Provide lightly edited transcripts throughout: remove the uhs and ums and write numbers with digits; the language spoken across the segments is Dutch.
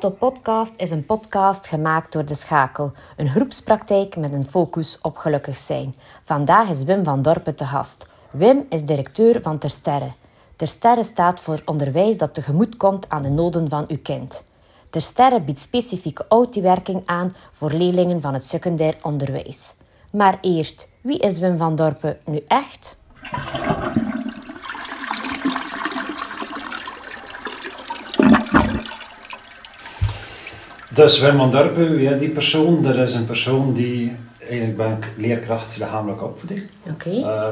De Podcast is een podcast gemaakt door De Schakel, een groepspraktijk met een focus op gelukkig zijn. Vandaag is Wim Vandorpe te gast. Wim is directeur van Ter Sterre. Ter Sterre staat voor onderwijs dat tegemoetkomt aan de noden van uw kind. Ter Sterre biedt specifieke autiwerking aan voor leerlingen van het secundair onderwijs. Maar eerst, wie is Wim Vandorpe nu echt? Dus Wim Vandorpe, wie is die persoon? Dat is een persoon die, eigenlijk ben ik leerkracht lichamelijke opvoeding. Okay.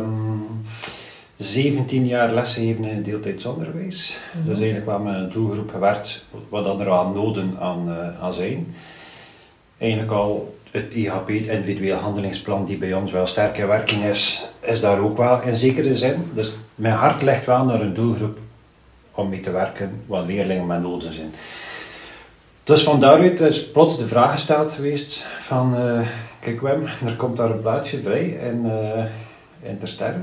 17 jaar lesgegeven in deeltijdsonderwijs. Mm-hmm. Dus eigenlijk wel met een doelgroep gewerkt, wat dan er aan noden aan zijn. Eigenlijk al het IHP, het individueel handelingsplan, die bij ons wel sterk in werking is, is daar ook wel in zekere zin. Dus mijn hart ligt wel naar een doelgroep om mee te werken, wat leerlingen met noden zijn. Dus van daaruit is plots de vraag gesteld geweest van, kijk Wim, er komt daar een plaatsje vrij in Ter Sterre.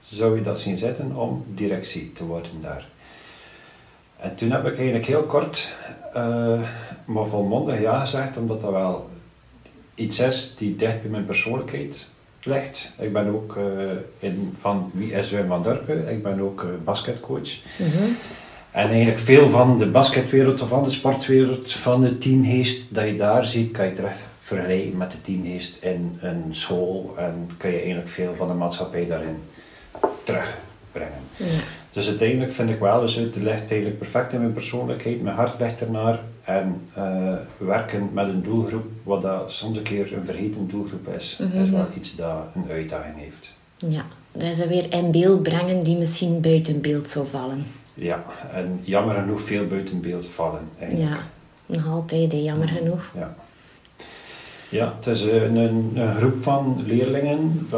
Zou je dat zien zitten om directie te worden daar? En toen heb ik eigenlijk heel kort, maar volmondig ja gezegd, omdat dat wel iets is die dicht bij mijn persoonlijkheid ligt. Ik ben ook van wie is Wim Vandorpe, ik ben ook basketcoach. Mm-hmm. En eigenlijk veel van de basketwereld of van de sportwereld, van de teamgeest dat je daar ziet, kan je terecht vergelijken met de teamgeest in een school en kan je eigenlijk veel van de maatschappij daarin terugbrengen. Ja. Dus uiteindelijk vind ik wel, dus het ligt eigenlijk perfect in mijn persoonlijkheid, mijn hart ligt ernaar en werken met een doelgroep, wat dat soms een keer een vergeten doelgroep is, mm-hmm. is wel iets dat een uitdaging heeft. Ja, dat ze weer in beeld brengen die misschien buiten beeld zou vallen. Ja, en jammer genoeg veel buiten beeld vallen eigenlijk. Ja, nog altijd, jammer genoeg. Ja, ja, het is een groep van leerlingen,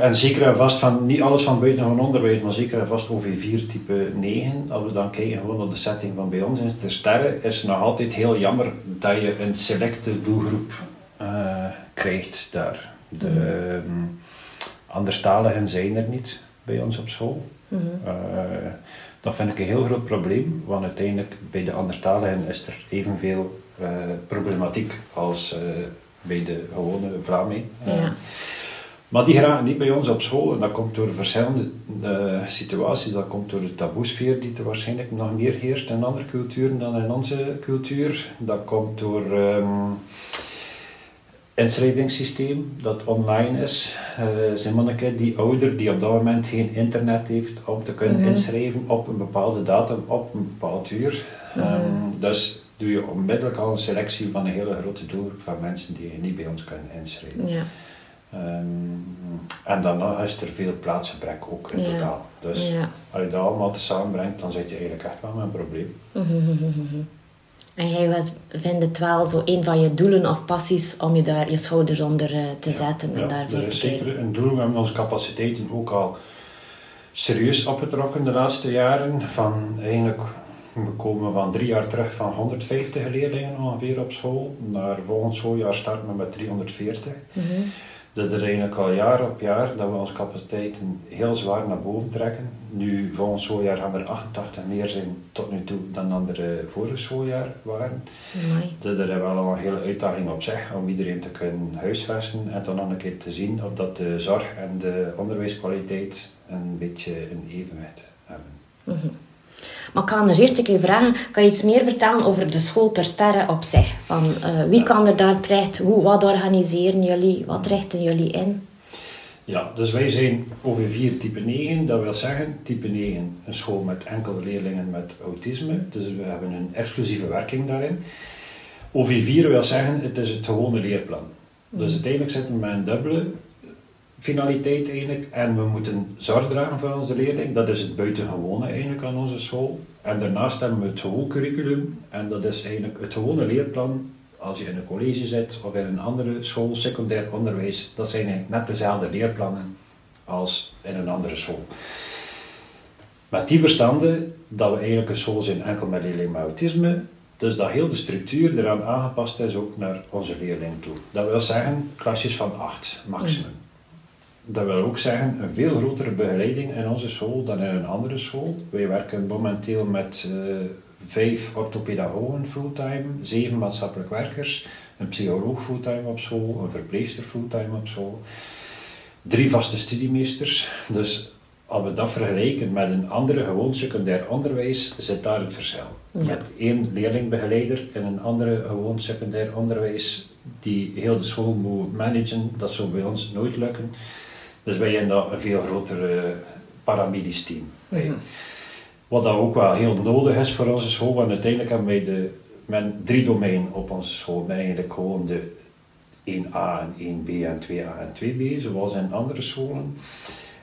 en zeker en vast van, niet alles van buiten van onderwijs, maar zeker en vast OV4 type 9. Als we dan kijken gewoon naar de setting van bij ons in Ter Sterre, is het nog altijd heel jammer dat je een selecte doelgroep krijgt daar. De anderstaligen zijn er niet bij ons op school. Mm-hmm. Dat vind ik een heel groot probleem, want uiteindelijk bij de anderstaligen is er evenveel problematiek als bij de gewone Vlamingen. Ja. Maar die geraken niet bij ons op school en dat komt door verschillende situaties, dat komt door de taboesfeer die er waarschijnlijk nog meer heerst in andere culturen dan in onze cultuur. Dat komt door inschrijvingssysteem dat online is. Zijn manneke die ouder die op dat moment geen internet heeft om te kunnen mm-hmm. inschrijven op een bepaalde datum, op een bepaald uur. Mm-hmm. Dus doe je onmiddellijk al een selectie van een hele grote doelgroep van mensen die je niet bij ons kunnen inschrijven. Ja. En daarna is er veel plaatsgebrek ook in totaal. Dus als je dat allemaal te samenbrengt, dan zit je eigenlijk echt wel met een probleem. Mm-hmm. En jij vindt het wel zo een van je doelen of passies om je daar je schouders onder te zetten en daarvoor te keren? Zeker een doel. We hebben onze capaciteiten ook al serieus opgetrokken de laatste jaren. We komen van 3 jaar terug van 150 leerlingen ongeveer op school. Naar volgend schooljaar starten we met 340. Mm-hmm. Dat is eigenlijk al jaar op jaar dat we onze capaciteiten heel zwaar naar boven trekken. Nu, volgend schooljaar gaan er 88 meer zijn tot nu toe dan andere vorig schooljaar waren. Amai. Dat is wel een hele uitdaging op zich om iedereen te kunnen huisvesten en dan nog een keer te zien of dat de zorg en de onderwijskwaliteit een beetje een evenwicht hebben. Mm-hmm. Maar ik ga anders eerst een keer vragen, kan je iets meer vertellen over de school Ter Sterre op zich? Van, wie kan er daar terecht? Wat organiseren jullie? Wat richten jullie in? Ja, dus wij zijn OV4 type 9, dat wil zeggen type 9, een school met enkele leerlingen met autisme. Dus we hebben een exclusieve werking daarin. OV4 wil zeggen, het is het gewone leerplan. Dus uiteindelijk zitten we met een dubbele finaliteit eigenlijk en we moeten zorg dragen voor onze leerling, dat is het buitengewone eigenlijk aan onze school. En daarnaast hebben we het gewoon curriculum en dat is eigenlijk het gewone leerplan als je in een college zit of in een andere school, secundair onderwijs, dat zijn eigenlijk net dezelfde leerplannen als in een andere school. Met die verstande dat we eigenlijk een school zijn enkel met leerlingen met autisme, dus dat heel de structuur eraan aangepast is ook naar onze leerling toe. Dat wil zeggen klasjes van 8 maximum. Dat wil ook zeggen een veel grotere begeleiding in onze school dan in een andere school. Wij werken momenteel met 5 orthopedagogen fulltime, 7 maatschappelijk werkers, een psycholoog fulltime op school, een verpleegster fulltime op school, 3 vaste studiemeesters. Dus als we dat vergelijken met een andere gewoon secundair onderwijs, zit daar het verschil. Ja. Met 1 leerlingbegeleider en een andere gewoon secundair onderwijs die heel de school moet managen, dat zou bij ons nooit lukken. Dus wij hebben daar een veel groter paramedisch team. Ja. Wat dat ook wel heel nodig is voor onze school, want uiteindelijk hebben wij met 3 domeinen op onze school. We hebben eigenlijk gewoon de 1A en 1B en 2A en 2B, zoals in andere scholen.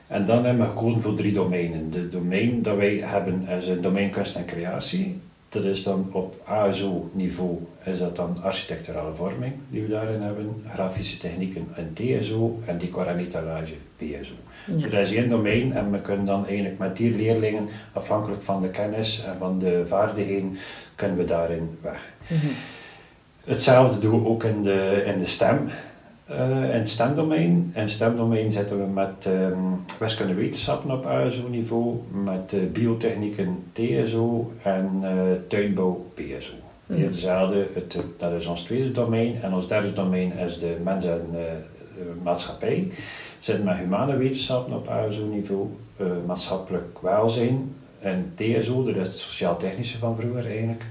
En dan hebben we gekozen voor 3 domeinen. De domein dat wij hebben is een domein kunst en creatie. Dat is dan op ASO niveau, is dat dan architecturale vorming die we daarin hebben, grafische technieken en TSO en decor en etalage PSO. Ja. Dat is één domein en we kunnen dan eigenlijk met die leerlingen, afhankelijk van de kennis en van de vaardigheden, kunnen we daarin weg. Mm-hmm. Hetzelfde doen we ook in de STEM. In het STEM-domein. In het STEM-domein zitten we met wiskunde wetenschappen op ASO-niveau, met biotechnieken TSO en tuinbouw PSO. Mm. Heel dezelfde, dat is ons tweede domein. En ons derde domein is de mens en maatschappij. Zitten met humane wetenschappen op ASO-niveau, maatschappelijk welzijn en TSO, dat is het sociaal-technische van vroeger eigenlijk.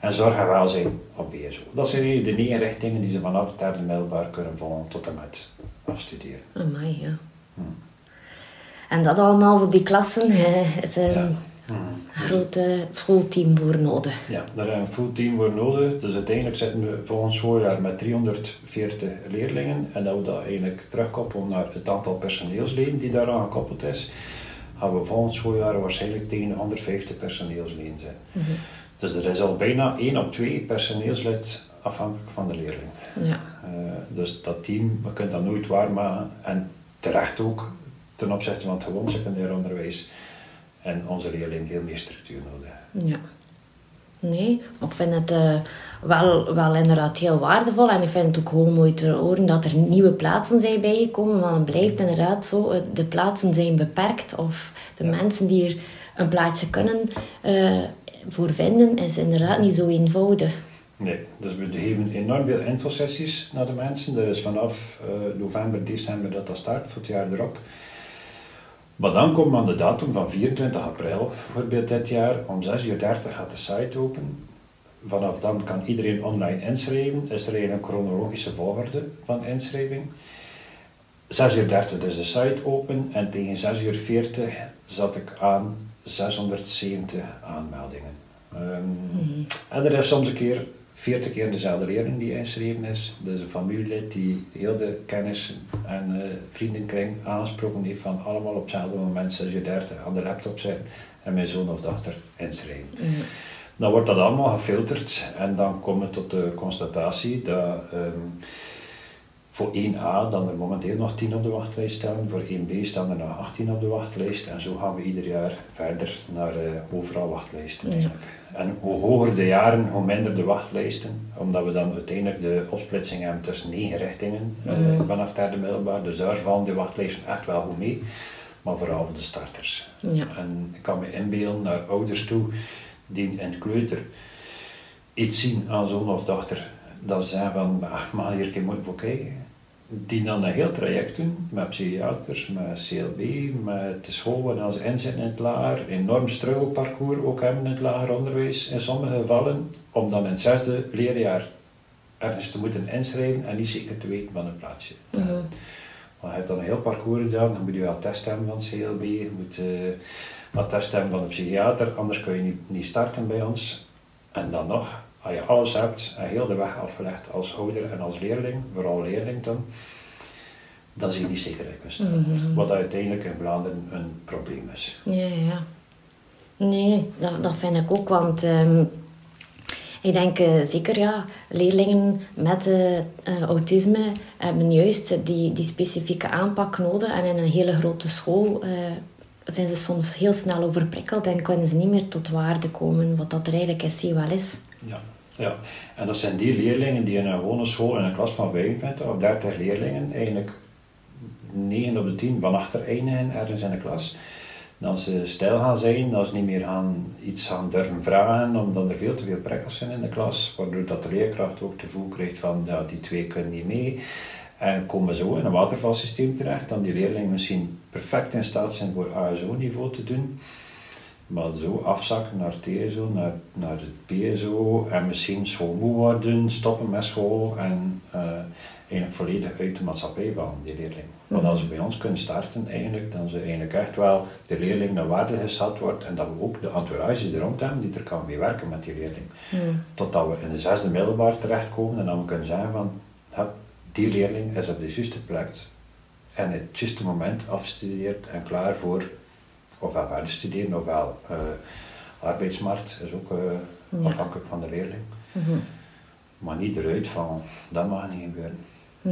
En zorg en welzijn op BSO. Dat zijn de 9 richtingen die ze vanaf het derde middelbaar kunnen volgen tot en met afstuderen. Amai, ja. Hmm. En dat allemaal voor die klassen, het is een grote schoolteam voor nodig. Ja, daar hebben we een schoolteam voor nodig. Dus uiteindelijk zitten we volgend schooljaar met 340 leerlingen. En dat we dat eigenlijk terugkoppelen naar het aantal personeelsleden die daaraan gekoppeld is, gaan we volgend schooljaar waarschijnlijk tegen 150 personeelsleden zijn. Mm-hmm. Dus er is al bijna 1 op 2 personeelslid afhankelijk van de leerling. Ja. Dus dat team, je kunt dat nooit waarmaken. En terecht ook ten opzichte van het gewoon secundair onderwijs. En onze leerling veel meer structuur nodig. Ja. Nee, maar ik vind het wel inderdaad heel waardevol. En ik vind het ook heel mooi te horen dat er nieuwe plaatsen zijn bijgekomen. Want het blijft inderdaad zo, de plaatsen zijn beperkt. Of de mensen die er een plaatsje kunnen... voor vinden is inderdaad niet zo eenvoudig. Nee, dus we geven enorm veel infosessies naar de mensen. Dat is vanaf november, december dat start, voor het jaar erop. Maar dan komt aan de datum van 24 april, bijvoorbeeld dit jaar, om 6:30 gaat de site open. Vanaf dan kan iedereen online inschrijven. Is er een chronologische volgorde van inschrijving. 6:30 is de site open en tegen 6:40 zat ik aan 670 aanmeldingen. En er is soms een keer 40 keer dezelfde leerling die ingeschreven is. Dus een familielid die heel de kennis en vriendenkring aangesproken heeft van allemaal op hetzelfde moment 6:30 aan de laptop zijn en mijn zoon of dochter inschrijven. Dan wordt dat allemaal gefilterd en dan komen we tot de constatatie dat voor 1A dan er momenteel nog 10 op de wachtlijst staan, voor 1B staan er nog 18 op de wachtlijst en zo gaan we ieder jaar verder naar overal wachtlijsten eigenlijk. Ja. En hoe hoger de jaren, hoe minder de wachtlijsten, omdat we dan uiteindelijk de opsplitsing hebben tussen 9 richtingen vanaf het derde middelbaar, dus daar vallen de wachtlijsten echt wel goed mee, maar vooral voor de starters. Ja. En ik kan me inbeelden naar ouders toe die in het kleuter iets zien aan zoon of dochter, dat ze zeggen van, maar hier kan je mooi voor kijken. Die dan een heel traject doen, met psychiaters, met CLB, met de scholen als inzitten in het lager, enorm struggelparcours ook hebben in het lager onderwijs in sommige gevallen, om dan in het 6e leerjaar ergens te moeten inschrijven en niet zeker te weten van een plaatsje. Mm-hmm. Maar je hebt dan een heel parcours gedaan, dan moet je wel test hebben van het CLB, je moet wel test hebben van de psychiater, anders kun je niet starten bij ons. En dan nog, als je alles hebt en heel de weg afgelegd als ouder en als leerling, vooral leerling dan zie je niet zeker in staan. Mm-hmm. Wat uiteindelijk in Vlaanderen een probleem is. Ja. Nee, dat vind ik ook, want ik denk zeker leerlingen met autisme hebben juist die specifieke aanpak nodig en in een hele grote school zijn ze soms heel snel overprikkeld en kunnen ze niet meer tot waarde komen, wat dat er eigenlijk SC wel is. Ja, en dat zijn die leerlingen die in een gewone school in een klas van 25 of 30 leerlingen eigenlijk 9 op de 10 van achter eindigen ergens in de klas. dat ze stijl gaan zeggen, dat ze niet meer iets gaan durven vragen, omdat er veel te veel prikkels zijn in de klas, waardoor dat de leerkracht ook het gevoel krijgt van ja, die twee kunnen niet mee. En komen zo in een watervalsysteem terecht, dan die leerlingen misschien perfect in staat zijn voor ASO-niveau te doen, maar zo afzakken naar TSO, naar het PSO en misschien schoolmoe worden, stoppen met school en eigenlijk volledig uit de maatschappij vallen, die leerling. Want als ze bij ons kunnen starten eigenlijk, dan ze eigenlijk echt wel de leerling naar waarde geschat wordt en dat we ook de entourage er rond hebben die er kan mee werken met die leerling. Totdat we in de 6e middelbaar terechtkomen en dan we kunnen zeggen van die leerling is op de juiste plek en het juiste moment afgestudeerd en klaar voor ofwel verder studeren ofwel arbeidsmarkt, is ook afhankelijk van de leerling. Maar niet eruit van, dat mag niet gebeuren.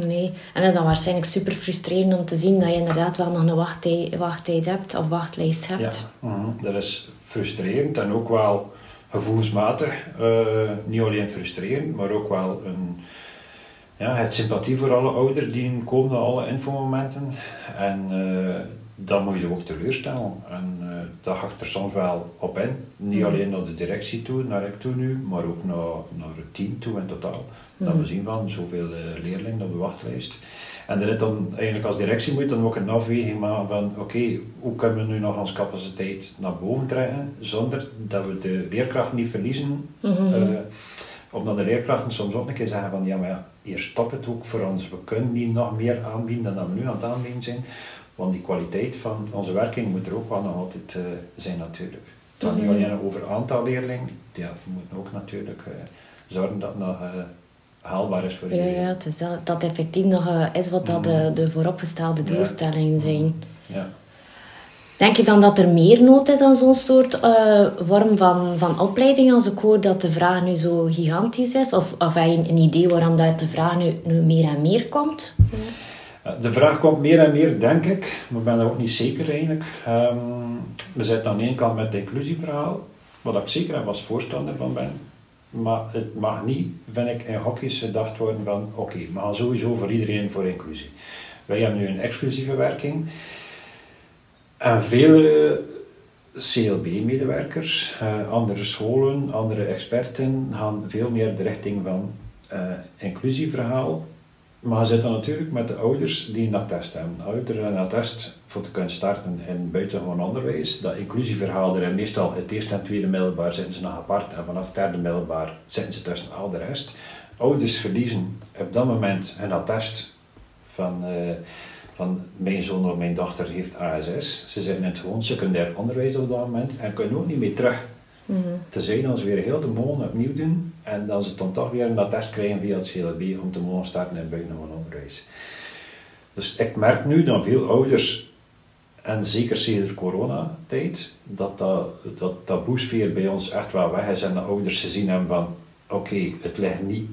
Nee, en dat is dan waarschijnlijk super frustrerend om te zien dat je inderdaad wel nog een wachttijd hebt of wachtlijst hebt. Ja, dat is frustrerend en ook wel gevoelsmatig, niet alleen frustrerend, maar ook wel een... Ja, het sympathie voor alle ouders die komen naar alle infomomenten en dan moet je ze ook teleurstellen en dat ga ik er soms wel op in, niet alleen naar de directie toe, naar ik toe nu, maar ook naar het team toe in totaal, dat we zien van zoveel leerlingen op de wachtlijst en er is dan eigenlijk als directie moet je dan ook een afweging maken van oké, hoe kunnen we nu nog onze capaciteit naar boven trekken zonder dat we de leerkracht niet verliezen, omdat de leerkrachten soms ook een keer zeggen van ja maar ja, hier stopt het ook voor ons. We kunnen niet nog meer aanbieden dan dat we nu aan het aanbieden zijn. Want die kwaliteit van onze werking moet er ook wel nog altijd zijn natuurlijk. Het gaat niet alleen over aantal leerlingen. Ja, we moeten ook natuurlijk zorgen dat het nog haalbaar is voor iedereen. Ja, dus dat effectief nog is wat dat de vooropgestelde doelstellingen zijn. Ja. Denk je dan dat er meer nood is aan zo'n soort vorm van opleiding? Als ik hoor dat de vraag nu zo gigantisch is, of heb je een idee waarom dat de vraag nu meer en meer komt? De vraag komt meer en meer, denk ik. Maar ik ben er ook niet zeker eigenlijk. We zitten aan de ene kant met het inclusieverhaal, wat ik zeker en vast voorstander van ben. Maar het mag niet, vind ik, in hokjes gedacht worden van oké, we gaan sowieso voor iedereen voor inclusie. Wij hebben nu een exclusieve werking. En vele CLB-medewerkers, andere scholen, andere experten gaan veel meer de richting van inclusieverhaal. Maar we zitten natuurlijk met de ouders die een attest hebben. Ouderen en attest voor te kunnen starten in buitengewoon onderwijs. Dat inclusieverhaal er meestal het eerste en tweede middelbaar zitten ze nog apart en vanaf het derde middelbaar zitten ze tussen al de rest. Ouders verliezen op dat moment hun attest van mijn zoon of mijn dochter heeft ASS. Ze zijn in het gewoon secundair onderwijs op dat moment en kunnen ook niet meer terug. Tenzij als ze weer heel de molen opnieuw doen en dan ze dan toch weer een attest krijgen via het CLB om te mogen starten in het buitengewoon onderwijs. Dus ik merk nu dat veel ouders, en zeker sinds coronatijd, dat taboesfeer bij ons echt wel weg is en de ouders gezien hebben van oké, het ligt niet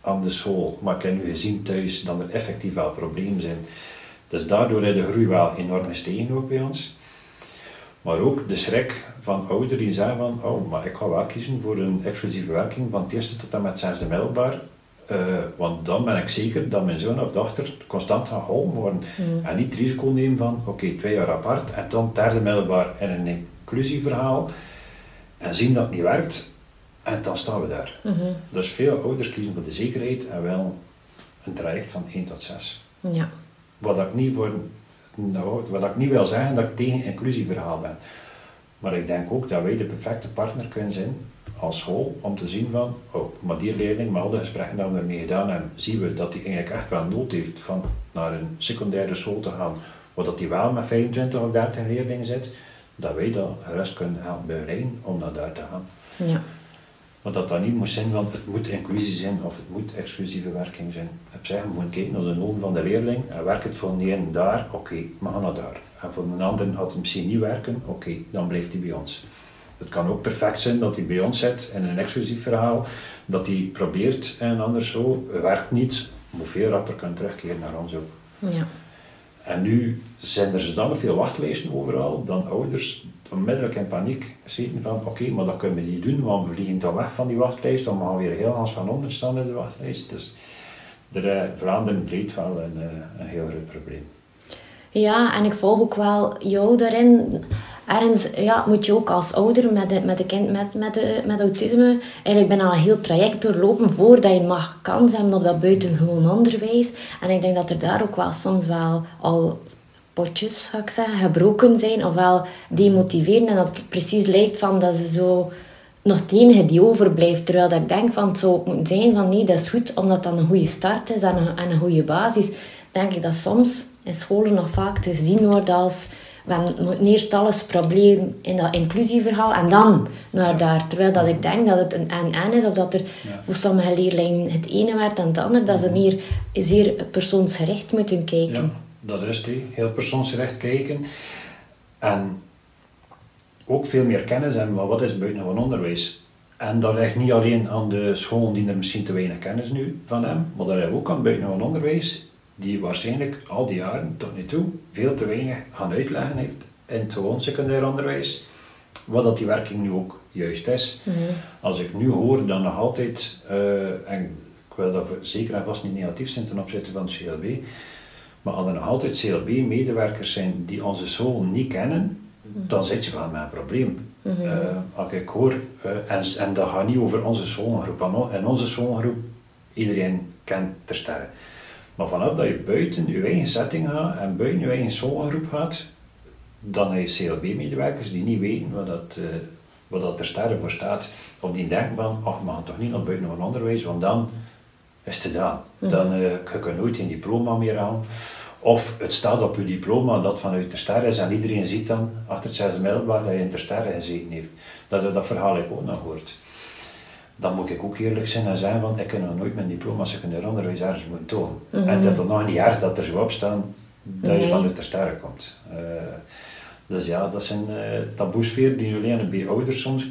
aan de school, maar ik heb nu gezien thuis dat er effectief wel problemen zijn. Dus daardoor is de groei wel enorm gestegen ook bij ons. Maar ook de schrik van ouderen die zeggen van maar ik ga wel kiezen voor een exclusieve werking van het eerste tot en met 6e middelbaar. Want dan ben ik zeker dat mijn zoon of dochter constant gaat geholpen worden. En niet het risico nemen van oké, 2 jaar apart en dan 3e middelbaar in een inclusieverhaal. En zien dat het niet werkt. En dan staan we daar. Dus veel ouders kiezen voor de zekerheid en wel een traject van 1 tot 6. Ja. Wat ik niet wil zeggen dat ik tegen inclusieverhaal ben. Maar ik denk ook dat wij de perfecte partner kunnen zijn als school om te zien van, maar die leerling, met al de gesprekken die we ermee gedaan hebben, zien we dat hij eigenlijk echt wel nood heeft van naar een secundaire school te gaan, waar dat hij wel met 25 of 30 leerlingen zit, dat wij dat gerust kunnen gaan begeleiden om naar daar te gaan. Ja. Want dat niet moet zijn, want het moet inclusie zijn of het moet exclusieve werking zijn. Op zich, we moeten kijken naar de noden van de leerling en werkt het voor de ene daar, we gaan naar daar. En voor een ander gaat het misschien niet werken, dan blijft hij bij ons. Het kan ook perfect zijn dat hij bij ons zit in een exclusief verhaal, dat hij probeert en anders zo, werkt niet, moet veel rapper kunnen terugkeren naar ons ook. Ja. En nu zijn er zodanig veel wachtlijsten overal, dan ouders onmiddellijk in paniek zitten van maar dat kunnen we niet doen, want we vliegen dan weg van die wachtlijst, dan gaan we weer heel anders van onder staan in de wachtlijst. Dus Vlaanderen breed wel een heel groot probleem. Ja, en ik volg ook wel jou daarin. ergens ja, moet je ook als ouder met een kind met autisme eigenlijk bijna een heel traject doorlopen voordat je mag kans hebben op dat buitengewoon onderwijs. En ik denk dat er daar ook wel soms wel al potjes, ga ik zeggen, gebroken zijn of wel demotiveren. En dat het precies lijkt van dat ze zo nog het enige die overblijft. Terwijl dat ik denk van het zou moeten zijn van nee, dat is goed omdat dat een goede start is en een goede basis. Denk ik dat soms in scholen nog vaak te zien wordt als het neertallingsprobleem in dat inclusieverhaal en dan naar daar. Terwijl dat ik denk dat het een en-en is of dat er voor sommige leerlingen het ene werd en het ander. Dat ze meer zeer persoonsgericht moeten kijken. Ja, dat is die. Heel persoonsgericht kijken. En ook veel meer kennis hebben van wat is buitengewoon onderwijs. En dat ligt niet alleen aan de scholen die er misschien te weinig kennis nu van hebben, maar dat ligt ook aan buitengewoon onderwijs, die waarschijnlijk al die jaren tot nu toe veel te weinig gaan uitleggen heeft in het gewoon secundair onderwijs, wat dat die werking nu ook juist is. Mm-hmm. Als ik nu hoor dan nog altijd, en ik wil dat zeker en vast niet negatief zijn ten opzichte van het CLB, maar als er nog altijd CLB-medewerkers zijn die onze school niet kennen, dan zit je wel met een probleem. Mm-hmm. Als ik hoor, en dat gaat niet over onze schoolgroep, en onze schoolgroep, iedereen kent Ter Sterre. Maar vanaf dat je buiten je eigen setting gaat en buiten je eigen schoolgroep gaat, dan heb je CLB-medewerkers die niet weten wat dat Ter Sterre voor staat. Of die denken van, ach, we gaan toch niet naar buiten van onderwijs, want dan is het gedaan. Mm-hmm. Dan je kunt nooit geen diploma meer aan. Of het staat op je diploma dat vanuit Ter Sterre is en iedereen ziet dan achter het zesde middelbaar dat je in Ter Sterre gezeten heeft. Dat verhaal heb ik ook nog gehoord. Dan moet ik ook eerlijk zijn en zeggen, want ik kan nog nooit mijn diploma secundair onderwijs ergens moeten tonen. Mm-hmm. En dat is nog niet erg dat er zo op staan dat je vanuit Ter Sterre komt. Dus ja, dat is een taboesfeer die alleen bij ouders soms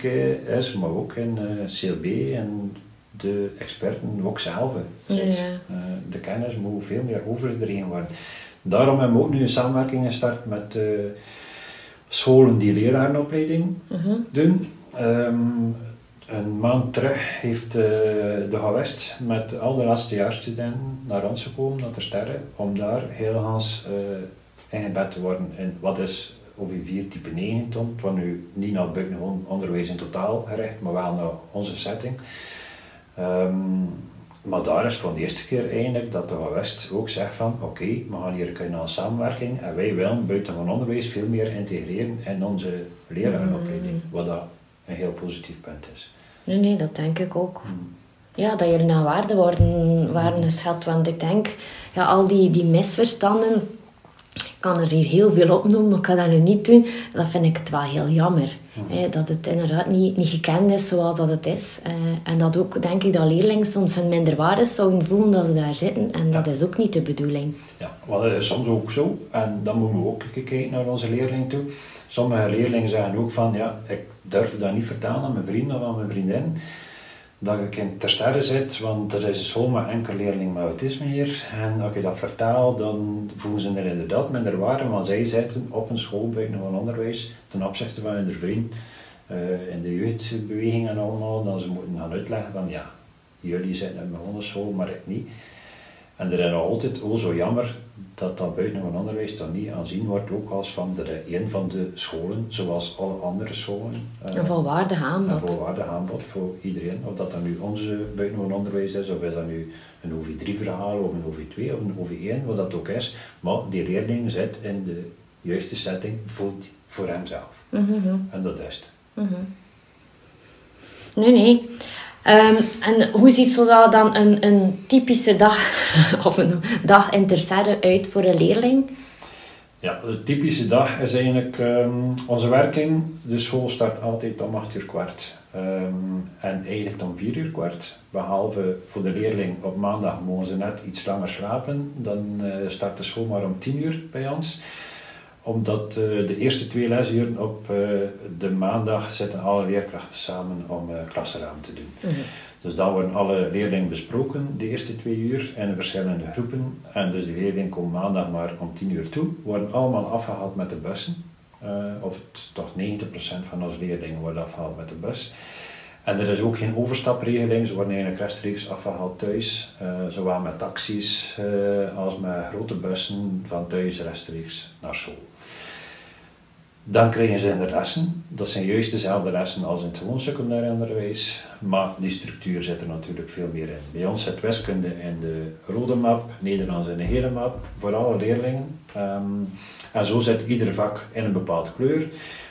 is, maar ook in CLB en de experten ook zelf. De kennis moet veel meer overdreven worden. Daarom hebben we ook nu een samenwerking gestart met scholen die lerarenopleiding doen. Een maand terug heeft de gewest met al de laatstejaarsstudenten naar ons gekomen, naar Ter Sterre, om daar heel gans ingebed te worden in wat is OV4 type 9 ton. Het was nu niet naar buitengewoon onderwijs in totaal gericht, maar wel naar onze setting. Maar daar is voor de eerste keer eigenlijk dat de gewest ook zegt van oké, we gaan hier naar samenwerking en wij willen buitengewoon onderwijs veel meer integreren in onze lerarenopleiding, wat dat een heel positief punt is. Nee, dat denk ik ook. Ja, dat je naar waarde worden geschat. Want ik denk, ja, al die misverstanden, ik kan er hier heel veel opnoemen, maar ik ga dat nu niet doen. Dat vind ik het wel heel jammer. Hè, dat het inderdaad niet gekend is zoals dat het is. En dat ook, denk ik, dat leerlingen soms hun minderwaardig zouden voelen dat ze daar zitten. En dat is ook niet de bedoeling. Ja, want dat is soms ook zo. En dan moeten we ook kijken naar onze leerling toe. Sommige leerlingen zeggen ook van, ja, ik durf dat niet vertellen aan mijn vrienden of aan mijn vriendin, dat ik in Ter Sterre zit, want er is zomaar enkel leerling met autisme hier. En als je dat vertaalt, dan voelen ze er inderdaad minder waarde, want zij zitten op een school buitengewoon onderwijs ten opzichte van hun vriend in de jeugdbeweging en allemaal, dan ze moeten gaan uitleggen van ja, jullie zitten in mijn hondenschool, maar ik niet. En er is altijd zo jammer dat dat buitengewoon onderwijs dan niet aanzien wordt, ook als van een van de scholen, zoals alle andere scholen. Een volwaardig aanbod. Een volwaardig aanbod voor iedereen. Of dat nu onze buitengewoon onderwijs is, of is dat nu een OV3-verhaal, of een OV2, of een OV1, wat dat ook is. Maar die leerling zit in de juiste setting voor hemzelf. Mm-hmm. En dat is het. Mm-hmm. Nee. En hoe ziet zo dan een typische dag of een dag in Ter Sterre uit voor een leerling? Ja, de typische dag is eigenlijk onze werking. De school start altijd om 8:15 en eindigt om 4:15. Behalve voor de leerling op maandag mogen ze net iets langer slapen. Dan start de school maar om 10:00 bij ons. Omdat de eerste 2 lesuren op de maandag zitten alle leerkrachten samen om klassenraam te doen. Mm-hmm. Dus dan worden alle leerlingen besproken de eerste 2 uur in verschillende groepen. En dus de leerlingen komen maandag maar om 10:00 toe. Worden allemaal afgehaald met de bussen. Of toch 90% van onze leerlingen worden afgehaald met de bus. En er is ook geen overstapregeling. Ze worden eigenlijk rechtstreeks afgehaald thuis. Zowel met taxis als met grote bussen van thuis rechtstreeks naar school. Dan krijgen ze in de rassen. Dat zijn juist dezelfde rassen als in het gewoon secundair onderwijs. Maar die structuur zit er natuurlijk veel meer in. Bij ons zit wiskunde in de rode map, Nederlands in de gele map, voor alle leerlingen. En zo zit ieder vak in een bepaalde kleur.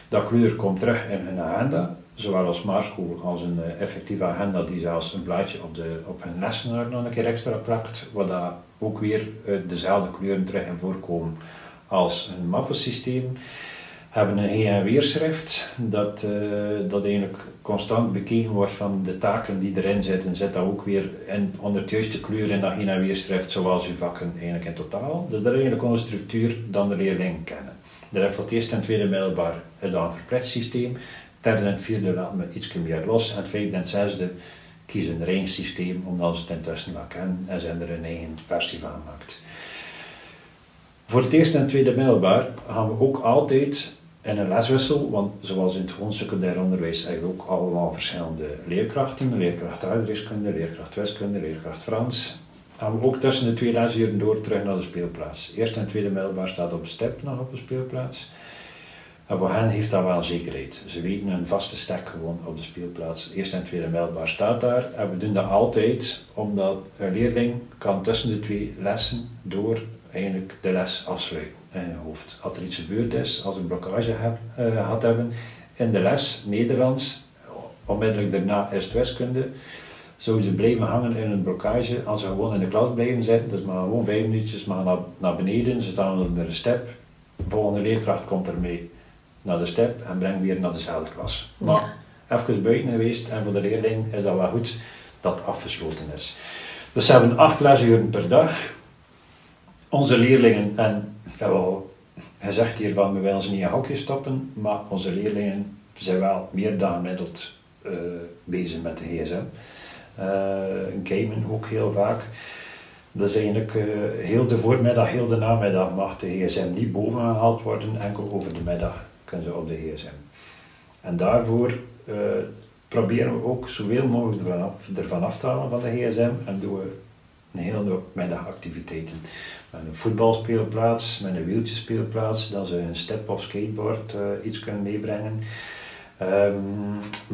Dat kleur komt terug in hun agenda, zowel als maarschool als een effectieve agenda die zelfs een blaadje op hun lessenaar nog een keer extra plakt, waar daar ook weer dezelfde kleuren terug in voorkomen als een mappensysteem. Hebben een heen- en weerschrift dat eigenlijk constant bekeken wordt van de taken die erin zitten, zit dat ook weer onder het juiste kleur in dat heen- en weerschrift, zoals uw vakken eigenlijk in totaal. Dus dat is eigenlijk onze structuur dan de leerlingen kennen. Daar hebben we voor het eerst en tweede middelbaar gedaan verplicht systeem, derde en vierde laten we iets meer los en vijfde en zesde kiezen een eigen systeem omdat ze het intussen wel kennen en zijn er een eigen versie van gemaakt. Voor het eerst en tweede middelbaar gaan we ook altijd in een leswissel, want zoals in het gewoon secundair onderwijs eigenlijk ook allemaal verschillende leerkrachten, leerkracht aardrijkskunde, leerkracht wiskunde, leerkracht Frans, gaan we ook tussen de twee lesuren door terug naar de speelplaats. Eerst en tweede middelbaar staat op step nog op de speelplaats. En voor hen heeft dat wel zekerheid. Ze weten een vaste stek gewoon op de speelplaats. Eerst en tweede middelbaar staat daar. En we doen dat altijd omdat een leerling kan tussen de twee lessen door eigenlijk de les afsluiten in je hoofd. Als er iets gebeurd is, als een blokkage gehad hebben in de les, Nederlands, onmiddellijk daarna is het wiskunde, zouden ze blijven hangen in een blokkage als ze gewoon in de klas blijven zitten. Dus maar gewoon 5 minuutjes, maar naar beneden, ze staan onder de step. De volgende leerkracht komt ermee naar de step en brengt weer naar dezelfde klas. Maar ja, even buiten geweest en voor de leerling is dat wel goed dat het afgesloten is. Dus ze hebben 8 lesuren per dag. Onze leerlingen, en jawel, hij zegt hier van we willen ze niet in hokjes stoppen, maar onze leerlingen zijn wel meer dan gemiddeld bezig met de gsm. Gamen ook heel vaak. Dat is eigenlijk heel de voormiddag, heel de namiddag mag de gsm niet boven gehaald worden, enkel over de middag kunnen ze op de gsm. En daarvoor proberen we ook zoveel mogelijk ervan af te halen van de gsm en doen we een hele hoop middagactiviteiten. Met een voetbalspeelplaats, met een wieltjespeelplaats, dat ze een step of skateboard iets kunnen meebrengen. We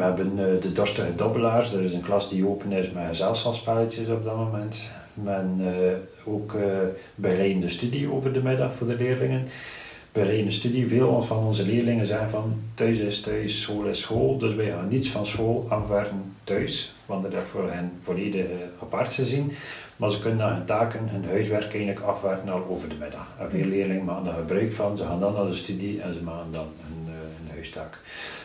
hebben de dorstige dobbelaars, er is een klas die open is met gezelschapsspelletjes op dat moment. Men ook begeleidende studie over de middag voor de leerlingen. Begeleidende studie, veel van onze leerlingen zeggen van thuis is thuis, school is school, dus wij gaan niets van school afwerken thuis, want dat is voor hen volledig apart te zien. Maar ze kunnen dan hun taken, hun huiswerk eigenlijk afwerken al over de middag. En veel leerlingen maken daar gebruik van, ze gaan dan naar de studie en ze maken dan hun huistaak.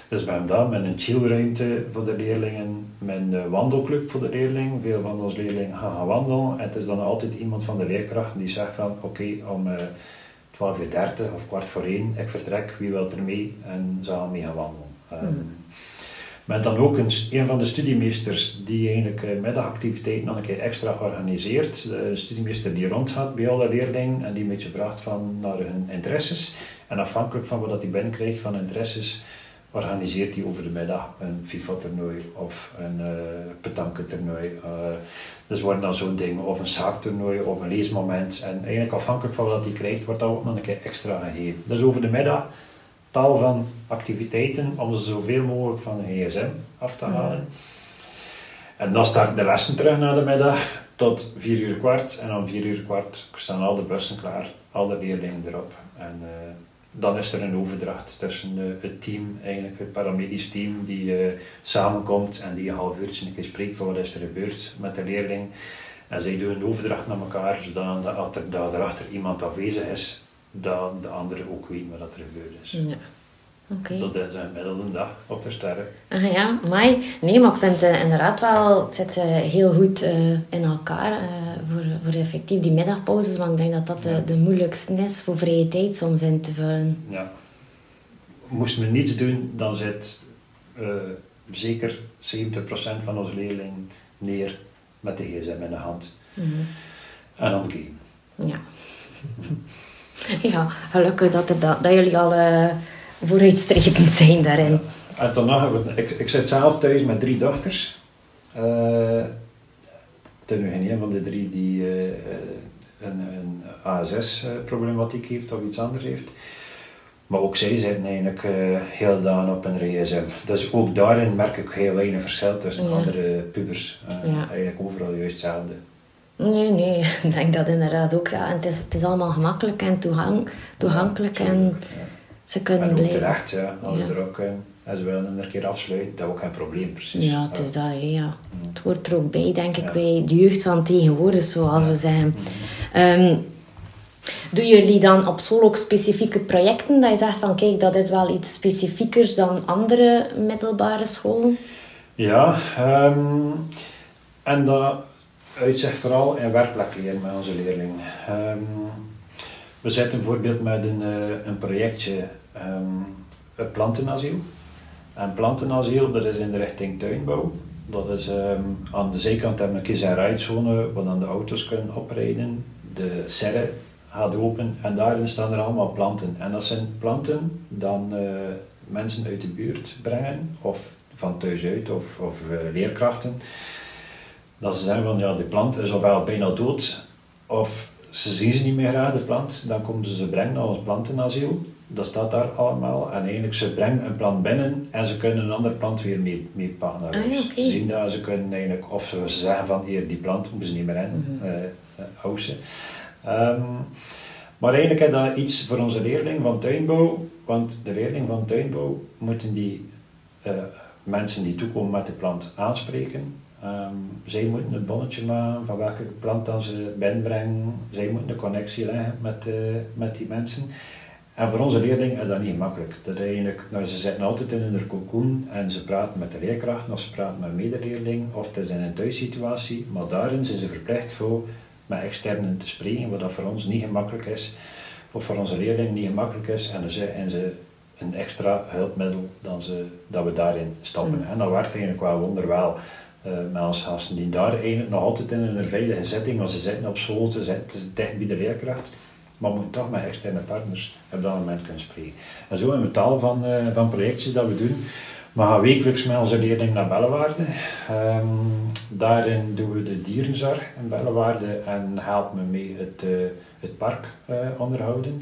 Dus we hebben dat met een chillruimte voor de leerlingen, met een wandelclub voor de leerlingen. Veel van onze leerlingen gaan wandelen en het is dan altijd iemand van de leerkrachten die zegt van oké, om 12:30 of 13:15, ik vertrek, wie wil er mee? En ze gaan mee gaan wandelen. Met dan ook een van de studiemeesters die eigenlijk middagactiviteiten nog een keer extra organiseert. Een studiemeester die rondgaat bij alle leerlingen en die een beetje vraagt van naar hun interesses. En afhankelijk van wat hij binnenkrijgt van interesses, organiseert hij over de middag een FIFA-toernooi of een petankentoernooi. Dus worden dan zo'n dingen, of een zaaktoernooi of een leesmoment. En eigenlijk afhankelijk van wat hij krijgt, wordt dat ook nog een keer extra gegeven. Dus over de middag taal van activiteiten om ze zoveel mogelijk van de gsm af te halen. En dan start de lessen terug na de middag tot 16:15 en om 16:15 staan al de bussen klaar, al de leerlingen erop. En, dan is er een overdracht tussen het team, eigenlijk het paramedisch team, die samenkomt en die een half uurtje een keer spreekt van wat is er gebeurd met de leerling. En zij doen een overdracht naar elkaar, zodat dat erachter iemand afwezig is, dat de anderen ook weten wat er gebeurd is. Ja. Okay. Dat is een gemiddelde dag op Ter Sterre. Ah ja, amai. Nee, maar ik vind inderdaad wel, het zit heel goed in elkaar voor effectief die middagpauzes, want ik denk dat dat de moeilijkste is voor vrije tijd soms in te vullen. Ja. Moest men niets doen, dan zit zeker 70% van onze leerlingen neer met de gsm in de hand. En aan het gamen. Ja. Ja, gelukkig dat jullie al vooruitstrevend zijn daarin. En dan nog, ik zit zelf thuis met 3 dochters. Het is nu geen een van de 3 die een ASS-problematiek heeft of iets anders heeft. Maar ook zij zijn eigenlijk heel daan op een gsm. Dus ook daarin merk ik heel weinig verschil tussen andere pubers. Eigenlijk overal juist hetzelfde. Nee, ik denk dat inderdaad ook. Ja. En het is allemaal gemakkelijk en toegankelijk. Ze kunnen en ook blijven. Terecht, als er ook en ze willen een keer afsluiten, dat is ook geen probleem precies. Ja, het is dat, Het hoort er ook bij, denk ik, bij de jeugd van tegenwoordig, zoals we zeggen. Doen jullie dan op school ook specifieke projecten? Dat je zegt van, kijk, dat is wel iets specifiekers dan andere middelbare scholen? Ja, en dat uitzicht vooral in werkplekleer met onze leerlingen. We zitten bijvoorbeeld met een projectje, het plantenasiel. En plantenasiel, dat is in de richting tuinbouw. Dat is aan de zijkant hebben we een kies- en rijdenzone, waar dan de auto's kunnen oprijden. De serre gaat open en daarin staan er allemaal planten. En dat zijn planten dan mensen uit de buurt brengen, of van thuis uit, of leerkrachten. Dat ze zeggen van, ja, die plant is ofwel bijna dood, of ze zien ze niet meer graag, de plant. Dan komen ze brengen naar ons plantenasiel. Dat staat daar allemaal. En eigenlijk, ze brengen een plant binnen en ze kunnen een andere plant weer meepakken naar huis. Ze zien dat, ze kunnen eigenlijk, of ze zeggen van, hier, die plant moeten ze niet meer in, houden ze. Maar eigenlijk is dat iets voor onze leerling van tuinbouw, want de leerling van tuinbouw moeten die mensen die toekomen met de plant aanspreken. Zij moeten het bonnetje maken van welke plant dan ze binnenbrengen. Zij moeten de connectie leggen met die mensen. En voor onze leerlingen is dat niet makkelijk. Dat eigenlijk, nou, ze zitten altijd in hun cocoon en ze praten met de leerkracht, of ze praten met een medeleerling, of het is in een thuissituatie. Maar daarin zijn ze verplicht voor met externen te spreken, wat dat voor ons niet gemakkelijk is, of voor onze leerlingen niet gemakkelijk is. En dan zijn ze een extra hulpmiddel dat we daarin stappen. En dat werkt eigenlijk wel wonderwel. Met onze gasten die daar eigenlijk nog altijd in een veilige zitting, want ze zitten op school, ze zitten dicht bij de leerkracht, maar moeten toch met externe partners op dat moment kunnen spreken. En zo hebben we tal van projectjes dat we doen. We gaan wekelijks met onze leerlingen naar Bellewaarde. Daarin doen we de dierenzorg in Bellewaarde en helpt me mee het park onderhouden.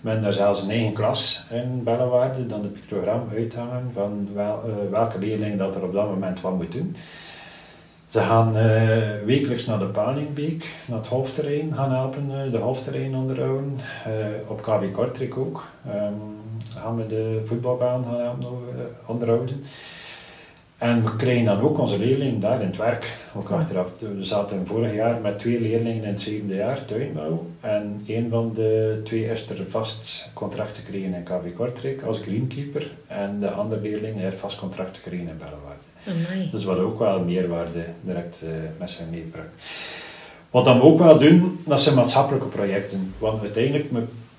We hebben daar zelfs een eigen klas in Bellewaarde, dan de pictogram uithangen van welke leerling dat er op dat moment wat moet doen. Ze gaan wekelijks naar de Palingbeek, naar het hoofdterrein, gaan helpen de hoofdterrein onderhouden. Op KV Kortrijk ook. Gaan we de voetbalbaan onderhouden. En we krijgen dan ook onze leerlingen daar in het werk. Ook achteraf. We zaten vorig jaar met 2 leerlingen in het 7e jaar tuinbouw. En 1 van de 2 is er vast contract gekregen in KV Kortrijk als greenkeeper. En de andere leerling heeft vast contract gekregen in Bellewaarde. Amai. Dus wat ook wel meerwaarde direct met zijn meebrengt. Wat dan we ook wel doen, dat zijn maatschappelijke projecten. Want uiteindelijk,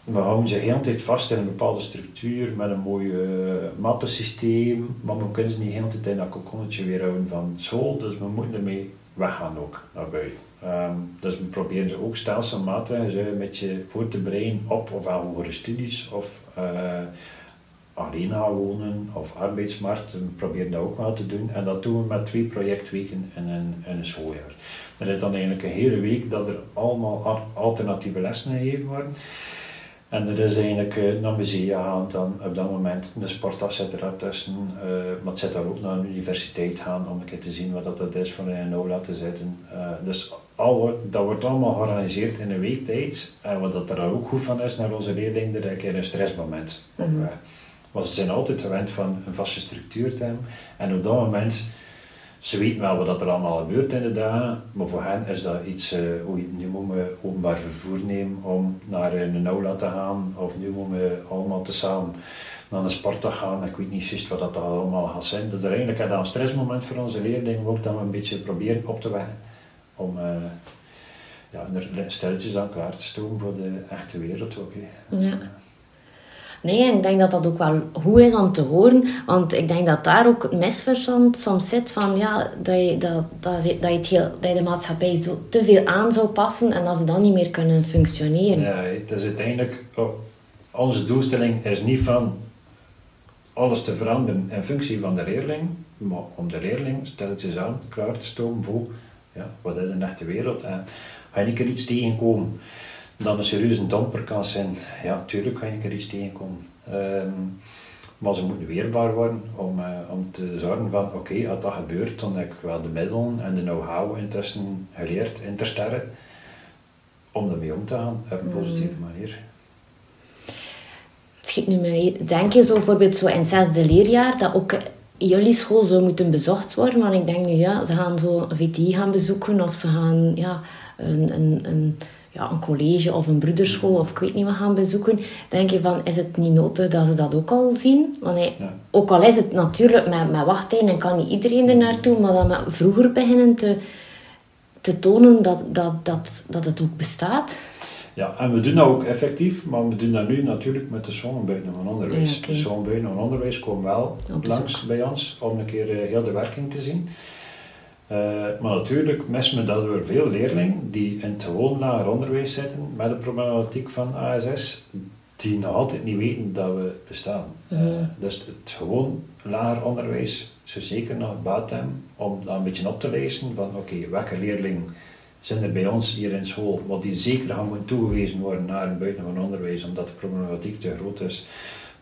we houden ze heel de tijd vast in een bepaalde structuur, met een mooi mappensysteem. Maar we kunnen ze niet heel de tijd in dat kokonnetje weer houden van school. Dus we moeten ermee weggaan ook, naar buiten. Dus we proberen ze ook stelselmatig een beetje voor te breien op ofwel hogere studies of... alleen gaan wonen of arbeidsmarkt, we proberen dat ook wel te doen. En dat doen we met 2 projectweken in een schooljaar. Dat is dan eigenlijk een hele week dat er allemaal alternatieve lessen gegeven worden. En dat is eigenlijk naar musea gaan, dan op dat moment de sporttas zit er tussen. Maar het zit daar ook naar een universiteit gaan om een keer te zien wat dat is voor in een aula te zitten. Dus dat wordt allemaal georganiseerd in een week tijd. En wat dat er ook goed van is naar onze leerlingen, dat is een keer een stressmoment. Want ze zijn altijd gewend van een vaste structuur te hebben. En op dat moment, ze weten wel wat er allemaal gebeurt in de dagen. Maar voor hen is dat iets, nu moeten we openbaar vervoer nemen om naar een aula te gaan. Of nu moeten we allemaal tezamen naar een sportdag gaan. Ik weet niet juist wat dat allemaal gaat zijn. Dat is eigenlijk een stressmoment voor onze leerlingen ook. Dat we een beetje proberen op te wekken. Om er stilletjes aan klaar te stomen voor de echte wereld ook. Ja. Nee, en ik denk dat dat ook wel goed is om te horen. Want ik denk dat daar ook het misverstand soms zit van... Ja, dat je de maatschappij zo te veel aan zou passen en dat ze dan niet meer kunnen functioneren. Nee, het is uiteindelijk... onze doelstelling is niet van alles te veranderen in functie van de leerling. Maar om de leerling stilletjes aan klaar te stomen voor... Ja, wat is een echte wereld? En ga je niet er iets tegenkomen... dat een serieuze domper kan zijn, ja, tuurlijk ga je er iets tegenkomen. Maar ze moeten weerbaar worden om te zorgen van, oké, als dat gebeurt, dan heb ik wel de middelen en de know-how intussen geleerd in Ter Sterre om ermee om te gaan op een positieve manier. Het schiet nu me, denk je zo bijvoorbeeld zo in het zesde leerjaar, dat ook jullie school zou moeten bezocht worden, maar ik denk nu, ja, ze gaan zo een VTI gaan bezoeken of ze gaan, ja, een college of een broederschool of ik weet niet wat gaan bezoeken, denk je van, is het niet nodig dat ze dat ook al zien? Want ook al is het natuurlijk met wachttijden en kan niet iedereen er naartoe, maar dat we vroeger beginnen te tonen dat het ook bestaat. Ja, en we doen dat ook effectief, maar we doen dat nu natuurlijk met de schoolbuien van onderwijs. Ja, okay. De schoolbuien van onderwijs komen wel langs bij ons om een keer heel de werking te zien. Maar natuurlijk mis me dat er veel leerlingen die in het gewoon lager onderwijs zitten met de problematiek van ASS, die nog altijd niet weten dat we bestaan. Dus het gewoon lager onderwijs zou zeker nog baat hebben om dat een beetje op te lezen van oké, welke leerlingen zijn er bij ons hier in school, want die zeker gaan moeten toegewezen worden naar een buitengewoon onderwijs omdat de problematiek te groot is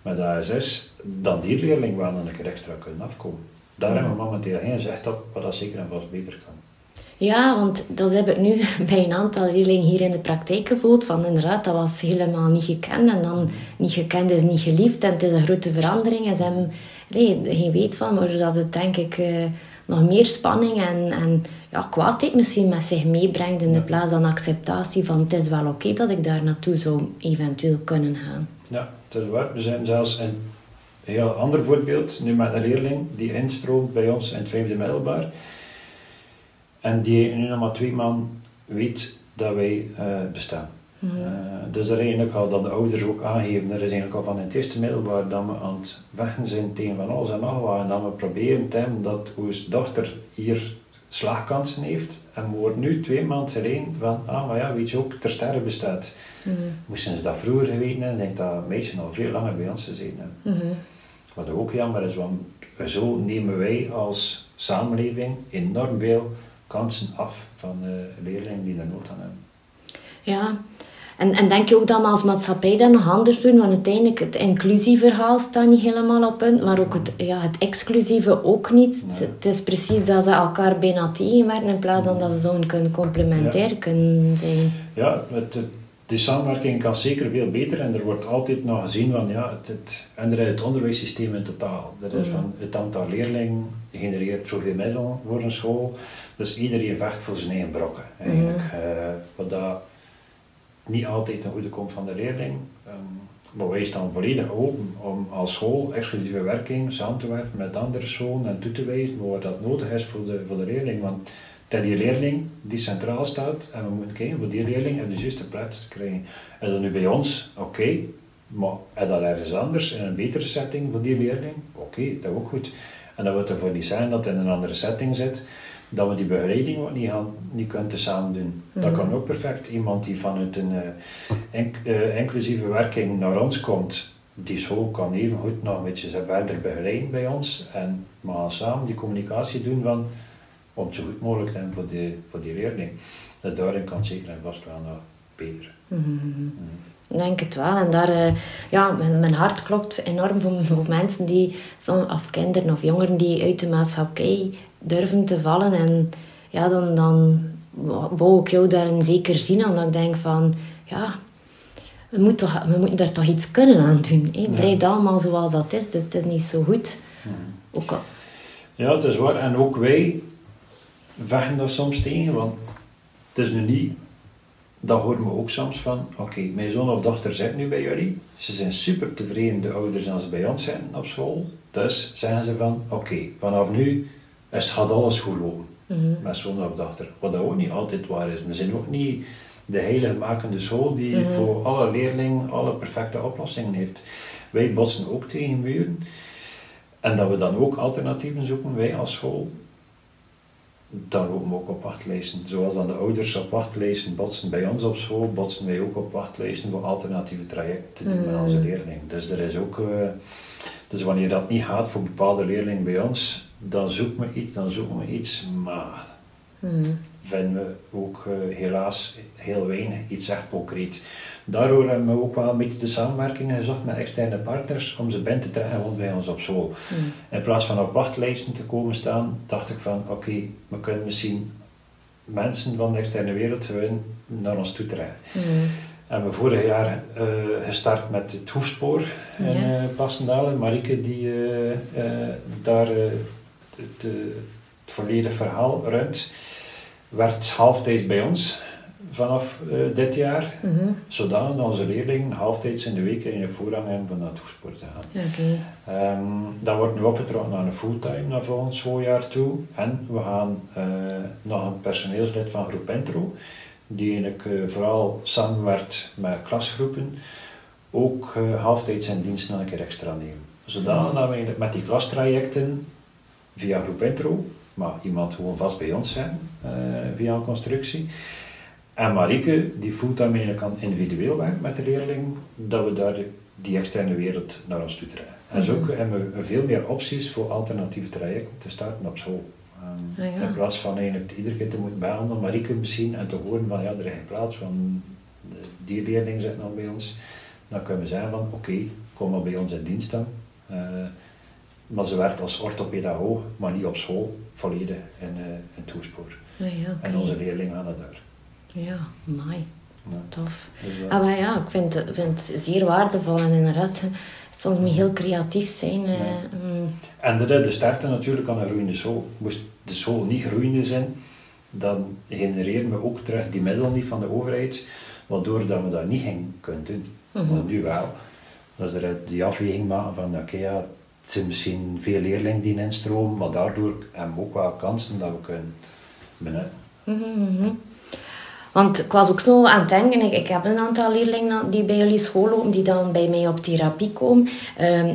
met ASS, dan die leerling wel een keer extra kunnen afkomen. Daar hebben we momenteel geen zicht op, wat dat zeker en vast beter kan. Ja, want dat heb ik nu bij een aantal leerlingen hier in de praktijk gevoeld. Van inderdaad, dat was helemaal niet gekend. En dan niet gekend is niet geliefd. En het is een grote verandering. En ze hebben geen weet van, maar dat het denk ik nog meer spanning en kwaadheid misschien met zich meebrengt. In de plaats dan acceptatie van het is wel oké dat ik daar naartoe zou eventueel kunnen gaan. Ja, dat is waar. We zijn zelfs in... Een heel ander voorbeeld, nu met een leerling die instroomt bij ons in het vijfde middelbaar en die nu nog maar 2 maanden weet dat wij bestaan. Dus er eigenlijk al dat de ouders ook aangeven, er is eigenlijk al van het eerste middelbaar dat we aan het vechten zijn tegen van alles en nog wat en dat we proberen te hebben dat onze dochter hier slaagkansen heeft en we worden nu 2 maanden geleden van, maar ja, weet je ook, Ter Sterre bestaat. Moesten ze dat vroeger geweten hebben, denk dat meisjes al veel langer bij ons gezeten hebben. Wat ook jammer is, want zo nemen wij als samenleving enorm veel kansen af van leerlingen die daar nood aan hebben. Ja, en denk je ook dat we als maatschappij dat nog anders doen? Want uiteindelijk, het inclusieverhaal staat niet helemaal op punt, maar ook het exclusieve ook niet. Nee. Het is precies dat ze elkaar bijna tegenwerken in plaats van dat ze zo kunnen complementair kunnen zijn. Ja, die samenwerking kan zeker veel beter en er wordt altijd nog gezien van het onderwijssysteem in totaal. Dat is van het aantal leerlingen genereert zoveel middelen voor een school. Dus iedereen vecht voor zijn eigen brokken eigenlijk. Wat dat niet altijd ten goede komt van de leerling. Maar wij staan volledig open om als school exclusieve werking samen te werken met andere scholen en toe te wijzen waar dat nodig is voor de leerling. Want dat die leerling die centraal staat en we moeten kijken voor die leerling op de juiste plaats te krijgen. En dan nu bij ons, oké, maar is dat ergens anders in een betere setting voor die leerling? Oké, dat is ook goed. En dat wil ervoor niet zijn dat het in een andere setting zit, dat we die begeleiding ook niet kunnen tezamen doen. Dat kan ook perfect. Iemand die vanuit een inclusieve werking naar ons komt, die school kan even goed nog een beetje verder begeleiden bij ons en maar samen die communicatie doen van om het zo goed mogelijk te hebben voor die leerling. Dat daarin kan zeker en vast wel nog beter. Ik denk het wel. En daar, mijn hart klopt enorm voor mensen die, of kinderen of jongeren die uit de maatschappij durven te vallen. En ja, dan wou ik jou daarin zeker zien, omdat ik denk van, we moeten daar toch iets kunnen aan doen. Blijf allemaal zoals dat is, dus het is niet zo goed. Ook al. Ja, dat is waar. En ook wij vechten dat soms tegen, want het is nu niet, dat horen we ook soms van, oké, mijn zoon of dochter zit nu bij jullie, ze zijn super tevreden, de ouders, als ze bij ons zijn op school, dus zeggen ze van, oké, vanaf nu gaat alles goed lopen met zoon of dochter, wat dat ook niet altijd waar is. We zijn ook niet de heiligmakende school die voor alle leerlingen alle perfecte oplossingen heeft. Wij botsen ook tegen muren en dat we dan ook alternatieven zoeken, wij als school. Dan lopen we ook op wachtlijsten. Zoals dan de ouders op wachtlijsten botsen bij ons op school, botsen wij ook op wachtlijsten voor alternatieve trajecten te doen met onze leerlingen. Dus er is ook, dus wanneer dat niet gaat voor bepaalde leerlingen bij ons, dan zoeken we iets, maar vinden we ook helaas heel weinig iets echt concreet. Daardoor hebben we ook wel een beetje de samenwerking gezocht met externe partners om ze binnen te trekken rond bij ons op school. In plaats van op wachtlijsten te komen staan, dacht ik van oké, we kunnen misschien mensen van de externe wereld gewinnen naar ons toe trekken. En we vorig jaar gestart met het Hoefspoor in Passendale. Marike die daar het volledige verhaal ruimt, werd halftijds bij ons vanaf dit jaar. Zodanig dat onze leerlingen halftijds in de week in de voorrang hebben om naar het Hoefspoor te gaan. Dat wordt nu opgetrokken naar een fulltime naar volgend schooljaar toe. En we gaan nog een personeelslid van Groep Intro, die eigenlijk vooral samenwerkt met klasgroepen, ook halftijds zijn dienst nog een keer extra nemen. Zodanig dat we met die klastrajecten via Groep Intro, maar iemand gewoon vast bij ons zijn, via een constructie. En Marike, die voelt daarmee eigenlijk aan individueel werk met de leerling, dat we daar die externe wereld naar ons toe trekken. En zo hebben we veel meer opties voor alternatieve trajecten te starten op school. In plaats van eigenlijk iedere keer te moeten behandelen, Marike misschien, en te horen van ja, er is geen plaats, want die leerling zit nog bij ons. Dan kunnen we zeggen van oké, kom maar bij ons in dienst aan. Maar ze werkt als orthopedagoog, maar niet op school, volledig in Hoefspoor. En onze leerlingen hadden daar. Ja, mooi. Ja. Tof. Dus, maar ja, ik vind het zeer waardevol en inderdaad, soms moet je heel creatief zijn. En de starten natuurlijk aan een groeiende school. Moest de school niet groeiende zijn, dan genereren we ook terug die middelen niet van de overheid, waardoor dat we dat niet kunnen doen. Want nu wel. Dat is die afweging maken van oké, het zijn misschien veel leerlingen die instromen, maar daardoor hebben we ook wel kansen dat we kunnen benutten. Want ik was ook zo aan het denken, ik heb een aantal leerlingen die bij jullie school lopen, die dan bij mij op therapie komen.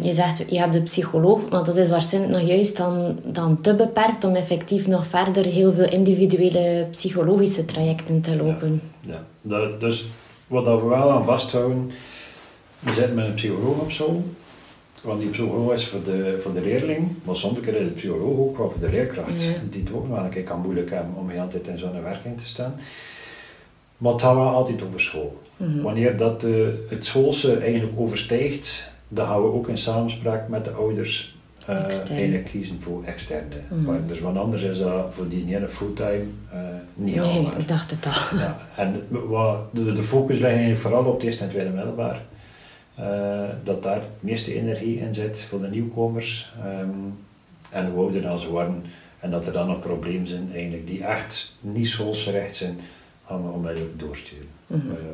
Je zegt, je hebt de psycholoog, maar dat is waarschijnlijk nog juist dan te beperkt om effectief nog verder heel veel individuele psychologische trajecten te lopen. Ja. Dus wat we wel aan vasthouden, we zitten met een psycholoog op school, want die psycholoog is voor de leerling, maar soms is de psycholoog ook wel voor de leerkracht, die het ook wel een keer kan moeilijk hebben om je altijd in zo'n werking te staan. Maar het gaat wel altijd over school. Wanneer dat het schoolse eigenlijk overstijgt, dan gaan we ook in samenspraak met de ouders eigenlijk kiezen voor externe partners. Want anders is dat voor die ene fulltime niet haalbaar. Nee, ik dacht het al. Ja. En de focus ligt eigenlijk vooral op het eerste en tweede middelbaar. Dat daar de meeste energie in zit voor de nieuwkomers. En hoe ouder dan ze worden. En dat er dan nog problemen zijn eigenlijk die echt niet schoolsrecht zijn, gaan we onmiddellijk doorsturen,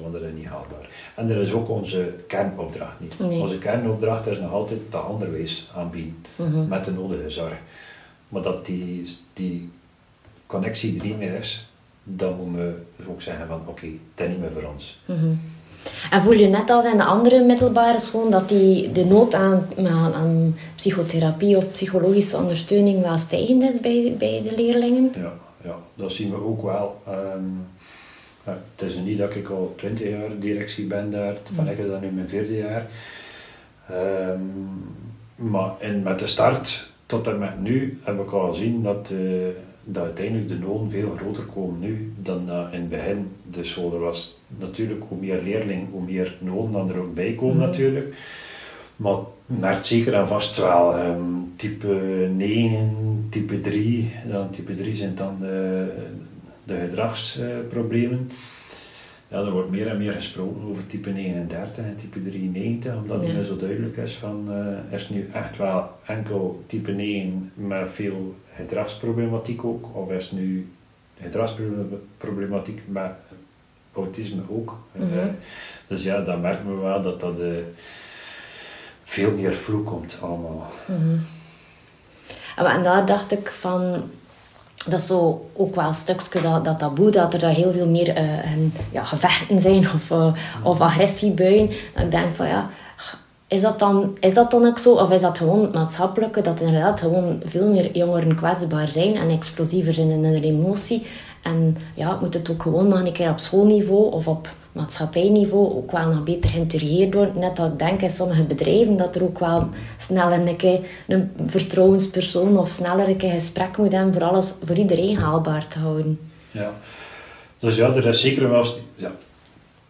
want dat is niet haalbaar. En dat is ook onze kernopdracht niet. Nee. Onze kernopdracht is nog altijd dat onderwijs aanbieden, met de nodige zorg. Maar dat die connectie er niet meer is, dan moeten we ook zeggen van oké, dat is niet meer voor ons. En voel je net als in de andere middelbare school dat de nood aan psychotherapie of psychologische ondersteuning wel stijgend is bij de leerlingen? Ja, dat zien we ook wel. Het is niet dat ik al 20 jaar directie ben daar, van ik heb dat nu mijn 4e jaar. Maar met de start tot en met nu heb ik al gezien dat uiteindelijk de noden veel groter komen nu dan in het begin. Dus er was natuurlijk hoe meer leerlingen, hoe meer noden dan er ook bij komen natuurlijk. Maar merkt zeker en vast wel type 9, type 3, dan type 3 zijn dan de gedragsproblemen. Ja, er wordt meer en meer gesproken over type 39 en type 93, omdat het nu zo duidelijk is van, is nu echt wel enkel type 9 met veel gedragsproblematiek ook, of is nu gedragsproblematiek met autisme ook. Dus ja, dan merken we wel dat veel meer vloek komt allemaal. En daar dacht ik van, dat is zo ook wel een stukje dat taboe, dat er heel veel meer gevechten zijn of agressiebuien. En ik denk van ja, is dat dan ook zo? Of is dat gewoon het maatschappelijke, dat inderdaad gewoon veel meer jongeren kwetsbaar zijn en explosiever zijn in hun emotie. En ja, moet het ook gewoon nog een keer op schoolniveau of op maatschappijniveau ook wel nog beter geïntegreerd worden. Net dat ik denk in sommige bedrijven dat er ook wel sneller een keer een vertrouwenspersoon of sneller een keer gesprek moet hebben voor alles, voor iedereen haalbaar te houden. Ja, dus ja, er is zeker wel... Ja.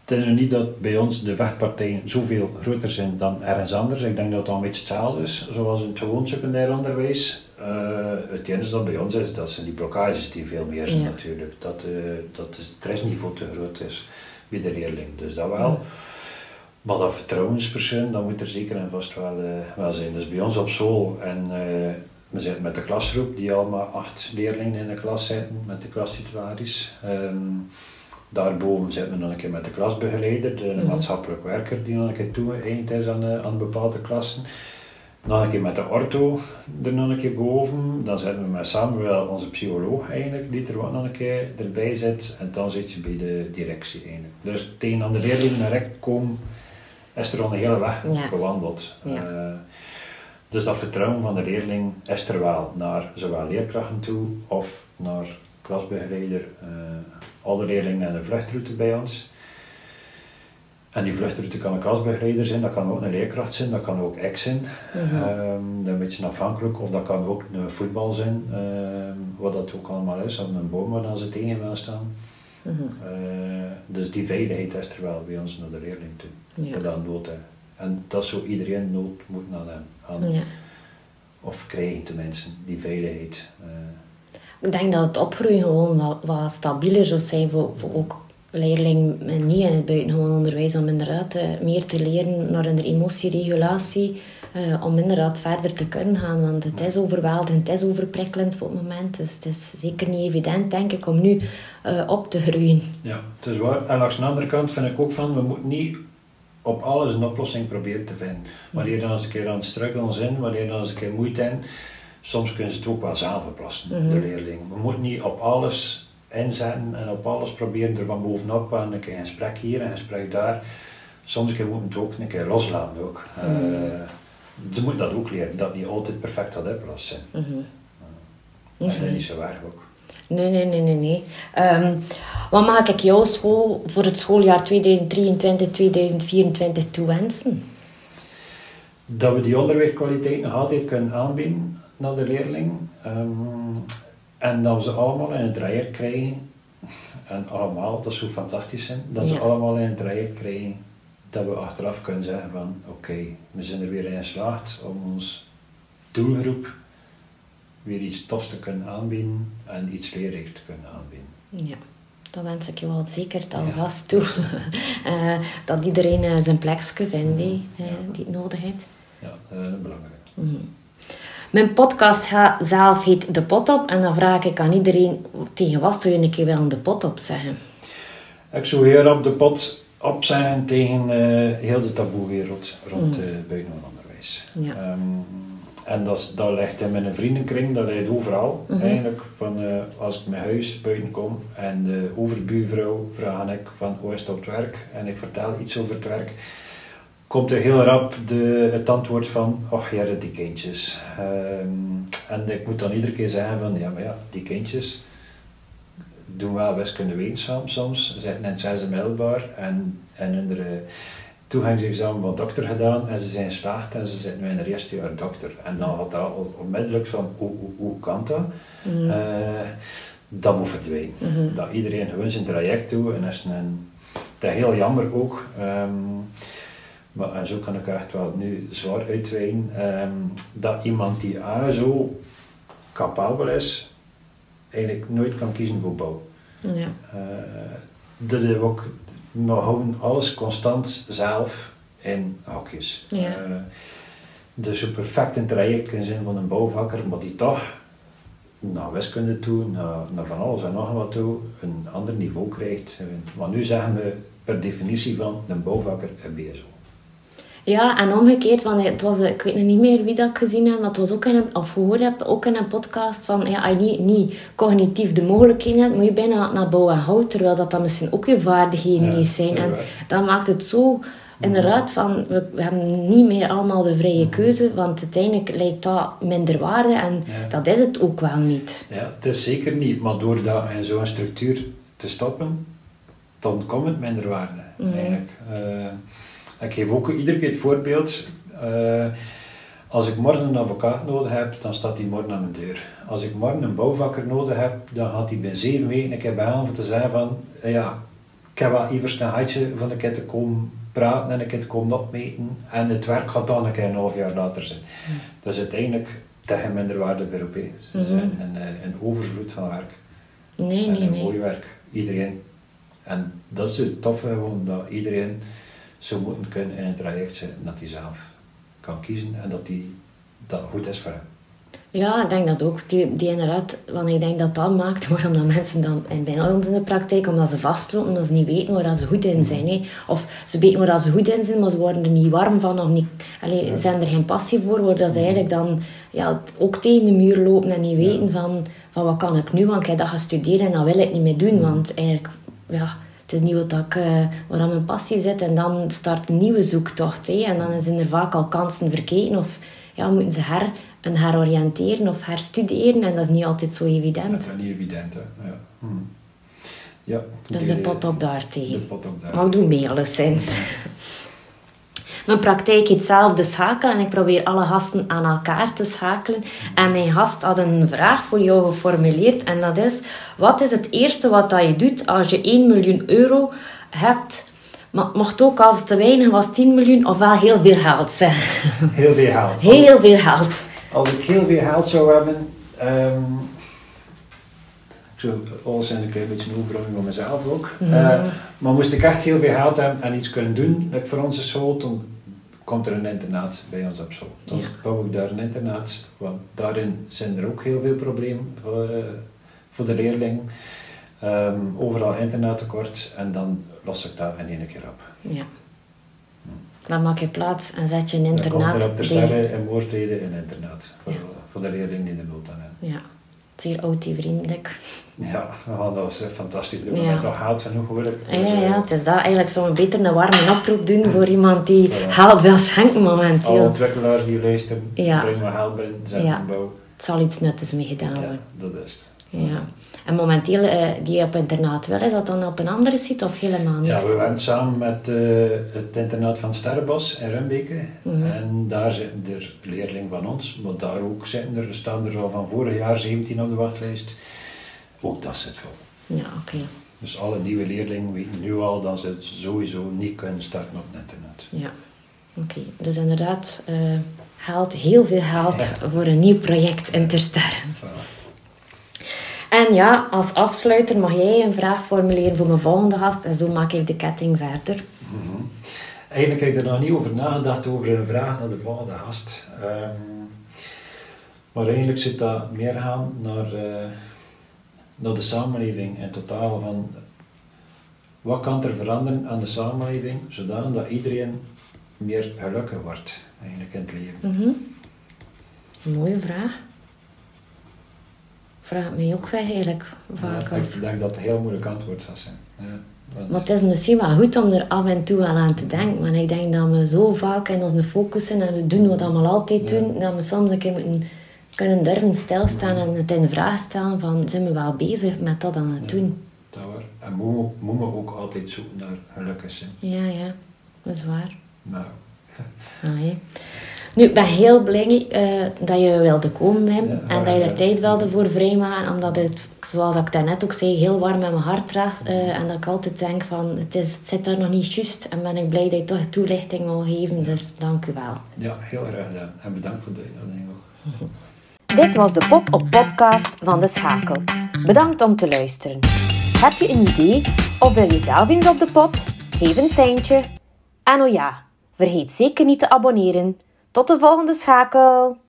Het is nu niet dat bij ons de vechtpartijen zoveel groter zijn dan ergens anders. Ik denk dat het al een beetje hetzelfde is, zoals in het gewoon secundair onderwijs. Het enige dat bij ons is, dat zijn die blokkages die veel meer zijn natuurlijk. Dat het stressniveau te groot is bij de leerling, dus dat wel. Maar dat vertrouwenspersoon, dat moet er zeker en vast wel zijn. Dus bij ons op school en we zitten met de klasgroep, die allemaal 8 leerlingen in de klas zitten, met de klastitularis. Daarboven zitten we nog een keer met de klasbegeleider, de maatschappelijk werker die nog een keer toe-eind is aan bepaalde klassen. Nog een keer met de ortho er nog een keer boven. Dan zitten we met Samuel, onze psycholoog eigenlijk, die er wat nog een keer erbij zit. En dan zit je bij de directie eigenlijk. Dus tegen aan de leerlingen naar recht komen, is er al een hele weg bewandeld. Ja. Dus dat vertrouwen van de leerling is er wel, naar zowel leerkrachten toe of naar klasbegeleider. Alle leerlingen hebben een vluchtroute bij ons. En die vluchtroute kan een klasbegeleider zijn, dat kan ook een leerkracht zijn, dat kan ook ik zijn. Een beetje afhankelijk, of dat kan ook een voetbal zijn, wat dat ook allemaal is, aan een boom waar dan ze tegen gaan staan. Dus die veiligheid is er wel bij ons naar de leerling toe, voor dat nood hebben. En dat zou iedereen nood moeten aan of krijgen tenminste, die veiligheid. Ik denk dat het opgroeien gewoon wat stabieler zou zijn voor ook leerlingen niet in het buitengewoon onderwijs, om inderdaad meer te leren naar een emotieregulatie, om inderdaad verder te kunnen gaan, want het is overweldigend, het is overprikkelend voor het moment, dus het is zeker niet evident, denk ik, om nu op te groeien. Ja, het is waar. En langs de andere kant vind ik ook van, we moeten niet op alles een oplossing proberen te vinden. Wanneer dan eens een keer aan het struggelen zijn, wanneer dan eens een keer moeite hebben, soms kunnen ze het ook wel zelf oplossen, de leerling. We moeten niet op alles inzetten en op alles proberen er van bovenop aan. Een keer een gesprek hier en een gesprek daar. Soms moeten we het ook een keer loslaten. Ook. Ze moeten dat ook leren, dat niet altijd perfect had opgelost zijn. En dat is niet zo erg ook. Nee. Wat mag ik jouw school voor het schooljaar 2023-2024 toewensen? Dat we die onderwijskwaliteit nog altijd kunnen aanbieden naar de leerling, en dat we ze allemaal in het traject krijgen, en allemaal, dat zou fantastisch zijn, dat ze allemaal in het traject krijgen, dat we achteraf kunnen zeggen van oké, we zijn er weer in geslaagd om ons doelgroep weer iets tofs te kunnen aanbieden en iets leerrijks te kunnen aanbieden. Ja. Dan wens ik je wel zeker alvast toe. Dat iedereen zijn plekje vindt die het nodig heeft. Ja, dat is belangrijk. Mijn podcast zelf heet De Pod op. En dan vraag ik aan iedereen, tegen wat zou je een keer wel De Pod op zeggen? Ik zou heel op De Pod op zeggen tegen heel de taboewereld rond buitengewoon onderwijs. Ja. En dat ligt in mijn vriendenkring, dat ligt overal eigenlijk. Van, als ik mijn huis buiten kom en de overbuurvrouw vraag ik van hoe is het op het werk en ik vertel iets over het werk, komt er heel rap het antwoord van och ja, die kindjes. En ik moet dan iedere keer zeggen van maar die kindjes doen wel wiskunde wetenschap soms, zitten in het zesde middelbaar en hun toegangsexamen van dokter gedaan en ze zijn geslaagd en ze zitten nu in het eerste jaar dokter. En dan had dat onmiddellijk van hoe kan dat? Dat moet verdwijnen. Dat iedereen gewoon zijn traject doet en dat is heel jammer ook. Maar en zo kan ik echt wel nu zwaar uitwijnen dat iemand die ASO capabel is, eigenlijk nooit kan kiezen voor bouw. Ja. Dat is ook. We houden alles constant zelf in hokjes. Ja. Dus een perfect een traject kan zijn van een bouwvakker, maar die toch naar wiskunde toe, naar van alles en nog wat toe, een ander niveau krijgt. Maar nu zeggen we per definitie van een bouwvakker en BSO. Ja, en omgekeerd, want het was, ik weet nog niet meer wie dat gezien heb, maar het was ook of gehoord heb, ook in een podcast van, als je niet cognitief de mogelijkheden hebt, moet je bijna naar bouw en hout, terwijl dat misschien ook je vaardigheden niet zijn. En dat maakt het zo inderdaad van, we hebben niet meer allemaal de vrije keuze, want uiteindelijk lijkt dat minder waarde en dat is het ook wel niet. Ja, het is zeker niet, maar door dat in zo'n structuur te stoppen, dan komt het minderwaarde eigenlijk. Ik geef ook iedere keer het voorbeeld. Als ik morgen een advocaat nodig heb, dan staat die morgen aan mijn deur. Als ik morgen een bouwvakker nodig heb, dan gaat die bij 7 weken een keer bellen om te zeggen van ja, ik heb wel even een handje van een keer te komen praten en een keer te komen opmeten en het werk gaat dan een keer een half jaar later zijn. Dat is uiteindelijk tegen minderwaarde beroep. Ze zijn een overvloed van werk. Mooi werk. Iedereen. En dat is het toffe, omdat iedereen zou moeten kunnen in het traject zijn dat hij zelf kan kiezen en dat goed is voor hem. Ja, ik denk dat ook, die inderdaad, want ik denk dat dat maakt waarom dat mensen dan bijna ons in de praktijk, omdat ze vastlopen, omdat ze niet weten waar ze goed in zijn. Hè. Of ze weten waar ze goed in zijn, maar ze worden er niet warm van, of niet, alleen, zijn er geen passie voor, waardoor ze eigenlijk dan ja, ook tegen de muur lopen en niet weten van wat kan ik nu, want ik heb dat gestudeerd en dat wil ik niet meer doen, want eigenlijk, ja... Het is niet wat ik, waar aan mijn passie zit. En dan start een nieuwe zoektocht. Hé. En dan zijn er vaak al kansen verkeken. Of ja, moeten ze heroriënteren of herstuderen. En dat is niet altijd zo evident. Dat is niet evident, hè. Ja. Ja, dat is de pot op daar tegen. Maar ik doe mee alleszins. Mijn praktijk heet zelf De Schakel en ik probeer alle gasten aan elkaar te schakelen. En mijn gast had een vraag voor jou geformuleerd en dat is... Wat is het eerste wat je doet als je 1 miljoen euro hebt? Maar het mocht ook als het te weinig was 10 miljoen of wel heel veel geld zijn. Heel veel geld. Heel veel geld. Als ik heel veel geld zou hebben... alles zijn een klein beetje een overbrengen van mezelf ook. Maar moest ik echt heel veel geld hebben en iets kunnen doen, like voor onze school, dan komt er een internaat bij ons op school. Dan bouw ik daar een internaat, want daarin zijn er ook heel veel problemen voor de leerling. Overal internaattekort en dan los ik dat in één keer op. Ja. Dan maak je plaats en zet je een internaat. Dan komt er op Ter Sterre en Moorsleden een internaat voor de leerling die de nood aan hebben. Ja. Zeer autivriendelijk. Ja, dat was fantastisch. Ik ben toch haalt genoeg hoor. Ja, het is dat. Eigenlijk zou we beter een warme oproep doen voor iemand die geld wil schenken momenteel. Alle ontwikkelaars die luisteren, breng maar geld binnen, zet een bouw. Het zal iets nuttigs mee gedaan worden. Ja, dat is het. Ja. En momenteel, die op internaat wel, is dat dan op een andere site of helemaal niet? Ja, we waren samen met het internaat van Sterrenbos in Rumbeke. En daar zitten er leerlingen van ons, maar daar ook staan er al van vorig jaar 17 op de wachtlijst. Ook dat zit vol. Ja, oké. Dus alle nieuwe leerlingen weten nu al dat ze het sowieso niet kunnen starten op het internaat. Ja, oké. Dus inderdaad, heel veel geld voor een nieuw project in Ter Sterre. Voilà. En ja, als afsluiter mag jij een vraag formuleren voor mijn volgende gast en zo maak ik de ketting verder. Eigenlijk heb ik er nog niet over nagedacht over een vraag naar de volgende gast. Maar eigenlijk zit dat meer gaan naar de samenleving in totaal. Van wat kan er veranderen aan de samenleving zodat iedereen meer gelukkig wordt eigenlijk in het leven? Een mooie vraag. Vraag het mij ook weg eigenlijk vaker. Ik denk dat het een heel moeilijk antwoord zal zijn. Maar het is misschien wel goed om er af en toe wel aan te denken. Want ik denk dat we zo vaak in onze focus zijn en we doen wat we altijd doen, dat we soms een keer moeten kunnen durven stilstaan en het in vraag stellen van, zijn we wel bezig met dat aan het doen? Dat is waar. En moeten we ook altijd zoeken naar gelukkig zijn. Ja, dat is waar. Nou. Allee. Nu, ik ben heel blij dat je wilde komen, Wim, en dat je er tijd wilde voor vrijmaken, omdat het, zoals ik daarnet ook zei, heel warm in mijn hart draagt en dat ik altijd denk van, het zit daar nog niet juist en ben ik blij dat je toch toelichting wil geven, dus dank u wel. Ja, heel graag gedaan en bedankt voor de uitnodiging ook. Dit was de Pod op podcast van De Schakel. Bedankt om te luisteren. Heb je een idee of wil je zelf eens op de pod? Geef een seintje. En oh ja, vergeet zeker niet te abonneren. Tot de volgende Schakel!